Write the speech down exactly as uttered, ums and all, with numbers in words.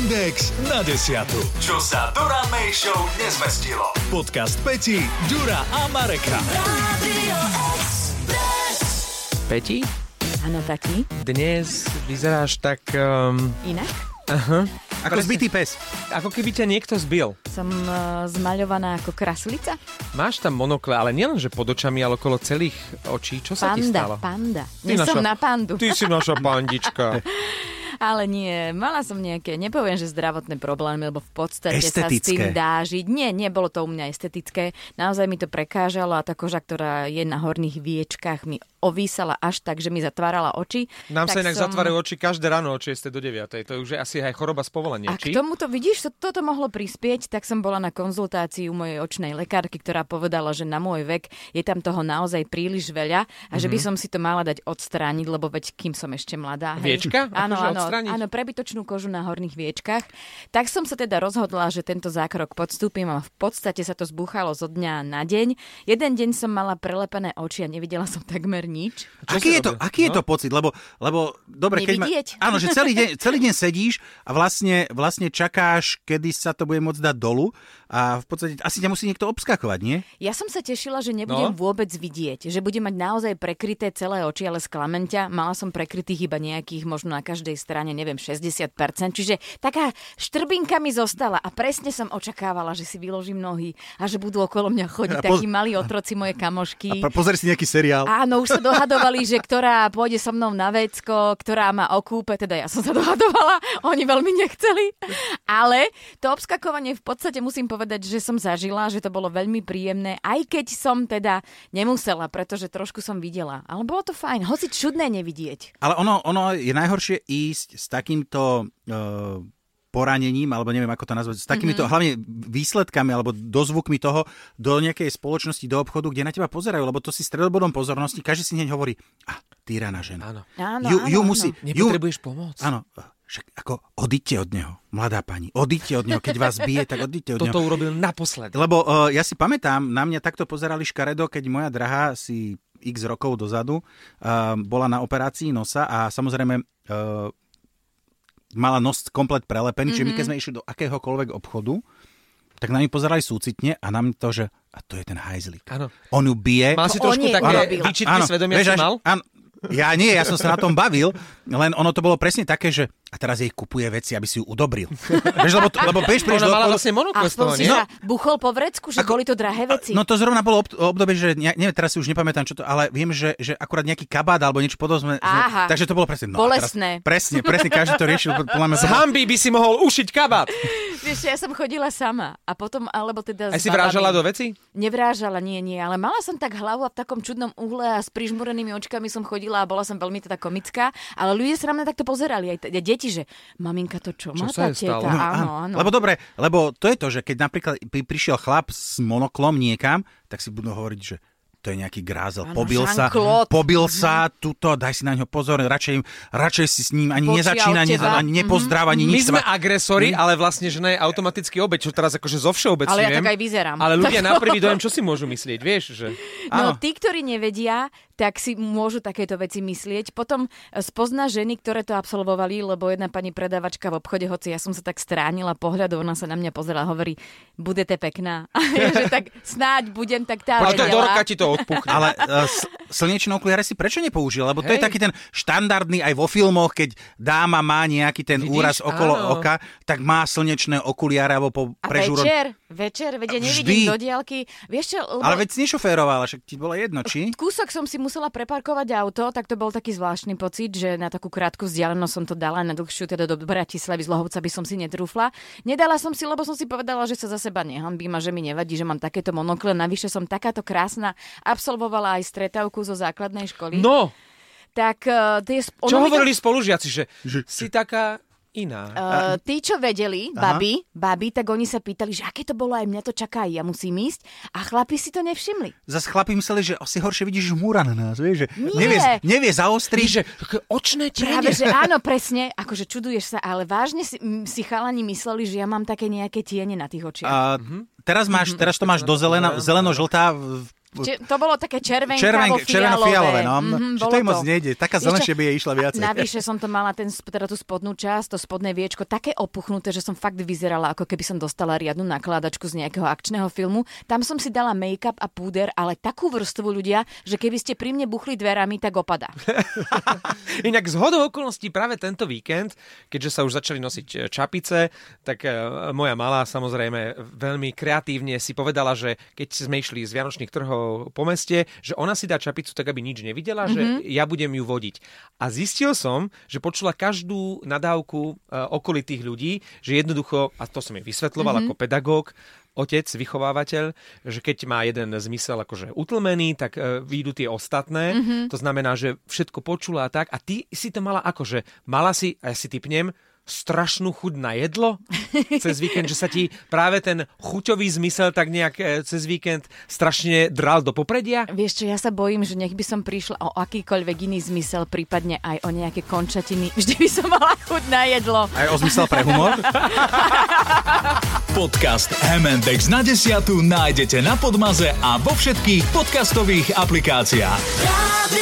Index na desiatu. Čo sa do rannej show nezmestilo. Podcast Peti, Ďura a Mareka. Peti? Áno, taký. Dnes vyzeráš tak... Um... Inak? Aha. Ako presne. Zbytý pes. Ako keby ťa niekto zbil. Som uh, zmaľovaná ako kraslica. Máš tam monokle, ale nielen, že pod očami, ale okolo celých očí. Čo sa panda, ti stalo? Panda, panda. Nie som na pandu. Ty si naša pandička. Ale nie, mala som nejaké, nepoviem, že zdravotné problémy, lebo v podstate estetické. Sa s tým dá žiť. Nie, nebolo to u mňa estetické. Naozaj mi to prekážalo a tá koža, ktorá je na horných viečkách, mi ovísala až tak, že mi zatvárala oči. Nám tak sa inak som... zatvárajú oči každé ráno od šiestej do deviatej. To je už asi aj choroba z povolenia. A k tomuto, vidíš, toto mohlo prispieť, tak som bola na konzultácii u mojej očnej lekárky, ktorá povedala, že na môj vek je tam toho naozaj príliš veľa a mm-hmm. že by som si to mala dať odstrániť, lebo veď kým som ešte mladá. Hej. Viečka? Áno, áno. Straniť. Áno, prebytočnú kožu na horných viečkách. Tak som sa teda rozhodla, že tento zákrok podstúpim a v podstate sa to zbúchalo zo dňa na deň. Jeden deň som mala prelepené oči a nevidela som takmer nič. Aký je to, aký no? je to pocit? Lebo, lebo dobre, keď ma, áno, že celý deň, celý deň sedíš a vlastne, vlastne čakáš, kedy sa to bude môcť dať dolu a v podstate asi ťa musí niekto obskakovať, nie? Ja som sa tešila, že nebudem no? vôbec vidieť, že budem mať naozaj prekryté celé oči, ale sklamem ťa, mala som prekrytých iba nejakých možno na každej strane. Neviem, šesťdesiat percent, čiže taká štrbinka mi zostala a presne som očakávala, že si vyložím nohy a že budú okolo mňa chodiť a takí poz... malí otroci, moje kamošky. A pozri si nejaký seriál. Áno, už sa dohadovali, že ktorá pôjde so mnou na vecko, ktorá ma okúpe, teda ja som sa dohadovala, oni veľmi nechceli, ale to obskakovanie v podstate musím povedať, že som zažila, že to bolo veľmi príjemné, aj keď som teda nemusela, pretože trošku som videla, ale bolo to fajn, hoci čudné nevidieť. Ale ono, ono je najhoršie ísť s takýmto uh, poranením, alebo neviem, ako to nazvať, s takýmito mm-hmm. hlavne výsledkami alebo dozvukmi toho do nejakej spoločnosti, do obchodu, kde na teba pozerajú, lebo to si stredobodom pozornosti, každý si hneď hovorí, ah, týraná žena. Áno. Áno, ju, áno, ju musí, áno. Nepotrebuješ ju, pomoc. Áno, však ako odíďte od neho, mladá pani, odíďte od neho, keď vás bije, tak odíďte od Toto neho. Toto urobil naposledy. Lebo uh, ja si pamätám, na mňa takto pozerali škaredo, keď moja drahá si x rokov dozadu uh, bola na operácii nosa a samozrejme uh, mala nos komplet prelepený, mm-hmm. čiže my keď sme išli do akéhokoľvek obchodu, tak na ňu pozerali súcitne a nám to, že a to je ten hajzlík. Áno. On ju bije. Mal si trošku také výčitky svedomia, čo mal? Áno. Ja nie, ja som sa na tom bavil, len ono to bolo presne také, že a teraz jej kupuje veci, aby si ju udobril. Vieš, lebo, lebo bež prieš do okolo... Ona mala vlastne monokl z toho, nie? No, buchol po vrecku, že ako, boli to drahé veci. No to zrovna bolo obdobie, že ne, neviem, teraz si už nepamätám, čo to, ale viem, že, že akurát nejaký kabát alebo niečo podobné. Aha. Takže to bolo presne... No, bolesné. Teraz, presne, presne, každý to riešil. Z hanby by si mohol ušiť kabát. Vieš, ja som chodila sama a potom, alebo teda... Aj si vrážala do veci? Nevrážala, nie, nie, ale mala som tak hlavu a v takom čudnom uhle a s prižmurenými očkami som chodila a bola som veľmi teda komická, ale ľudia sa na mňa takto pozerali, aj deti, že maminka to čo, čo má tá tieta, áno, áno. Lebo dobre, lebo to je to, že keď napríklad prišiel chlap s monoklom niekam, tak si budú hovoriť, že to je nejaký grázel, ano, pobil Jean-Claude. sa, pobil mm-hmm. sa, tuto, daj si na ňo pozor, radšej, radšej si s ním ani Počiaľ nezačína, neza, ani nepozdráva, mm-hmm. ani nič. My sme agresori, mm-hmm. ale vlastne, že ne, automaticky obeť, čo teraz akože zo všeobecňujem. Ale ja tak aj vyzerám. Ale ľudia na prvý dojem, čo si môžu myslieť, vieš, že... No, áno. Tí, ktorí nevedia, tak si môžu takéto veci myslieť. Potom spozná ženy, ktoré to absolvovali, lebo jedna pani predavačka v obchode, hoci ja som sa tak stránila pohľadom, ona sa na mňa pozerala, hovorí, budete pekná. Že tak snáď budem, tak tá vedela. Odpuchne. Ale uh, slnečné okuliare si prečo nepoužil? Lebo to Hej. je taký ten štandardný aj vo filmoch, keď dáma má nejaký ten Vidíš? úraz okolo Áno. oka, tak má slnečné okuliare alebo po prežúrom. A večer, večer, veď nevidím do diaľky. Vieš čo, lebo... Ale veď si nešoférovala, však ti bolo jedno, či? Kúsok som si musela preparkovať auto, tak to bol taký zvláštny pocit, že na takú krátku vzdialenosť som to dala, na dlhšiu teda do Bratislavy z Lohovca by som si netrúfla. Nedala som si, lebo som si povedala, že sa za seba nehanbím a že mi nevadí, že mám takéto monokle, navyše som takáto krásna. Absolvovala aj stretávku zo základnej školy. No! Tak uh, tie... Sp- Čo hovorili to... spolužiaci, že si taká... Iná. Uh, tí, čo vedeli, babi, babi, tak oni sa pýtali, že aké to bolo, aj mňa to čaká, ja musím ísť. A chlapi si to nevšimli. Zas chlapi mysleli, že si horšie vidíš žmúra na nás, vieš, že nevie, nevie zaostriť, že očné tiene. Práve, že áno, presne, akože čuduješ sa, ale vážne si, si chalani mysleli, že ja mám také nejaké tiene na tých očiach. Uh, teraz, máš, teraz to máš do zeleno, zeleno-žltá v Či, to bolo také červenkávo-fialové. Červeno-fialové, no. Mm-hmm, čiže to im moc nejde. Taká zelenšie by jej išla viacej. Navyše som to mala, ten, teda tú spodnú časť, to spodné viečko, také opuchnuté, že som fakt vyzerala, ako keby som dostala riadnu nakladačku z nejakého akčného filmu. Tam som si dala make-up a púder, ale takú vrstvu ľudia, že keby ste pri mne buchli dverami, tak opadá. Inak zhodou okolností práve tento víkend, keďže sa už začali nosiť čapice, tak moja malá samozrejme veľmi kreatívne si povedala, že keď sme išli z vianočných trhov po meste, že ona si dá čapicu tak, aby nič nevidela, mm-hmm. že ja budem ju vodiť. A zistil som, že počula každú nadávku uh, okolitých ľudí, že jednoducho, a to som jej vysvetľoval mm-hmm. ako pedagóg, otec, vychovávateľ, že keď má jeden zmysel akože utlmený, tak e, výjdu tie ostatné. Mm-hmm. To znamená, že všetko počula a tak. A ty si to mala akože, mala si, a ja si tipnem, strašnú chuť na jedlo cez víkend, že sa ti práve ten chuťový zmysel tak nejak cez víkend strašne dral do popredia? Vieš čo, ja sa bojím, že nech by som prišla o akýkoľvek iný zmysel, prípadne aj o nejaké končatiny. Vždy by som mala chuť na jedlo. Aj o zmysel pre humor? Podcast em end ex na desiatu nájdete na Podmaze a vo všetkých podcastových aplikáciách.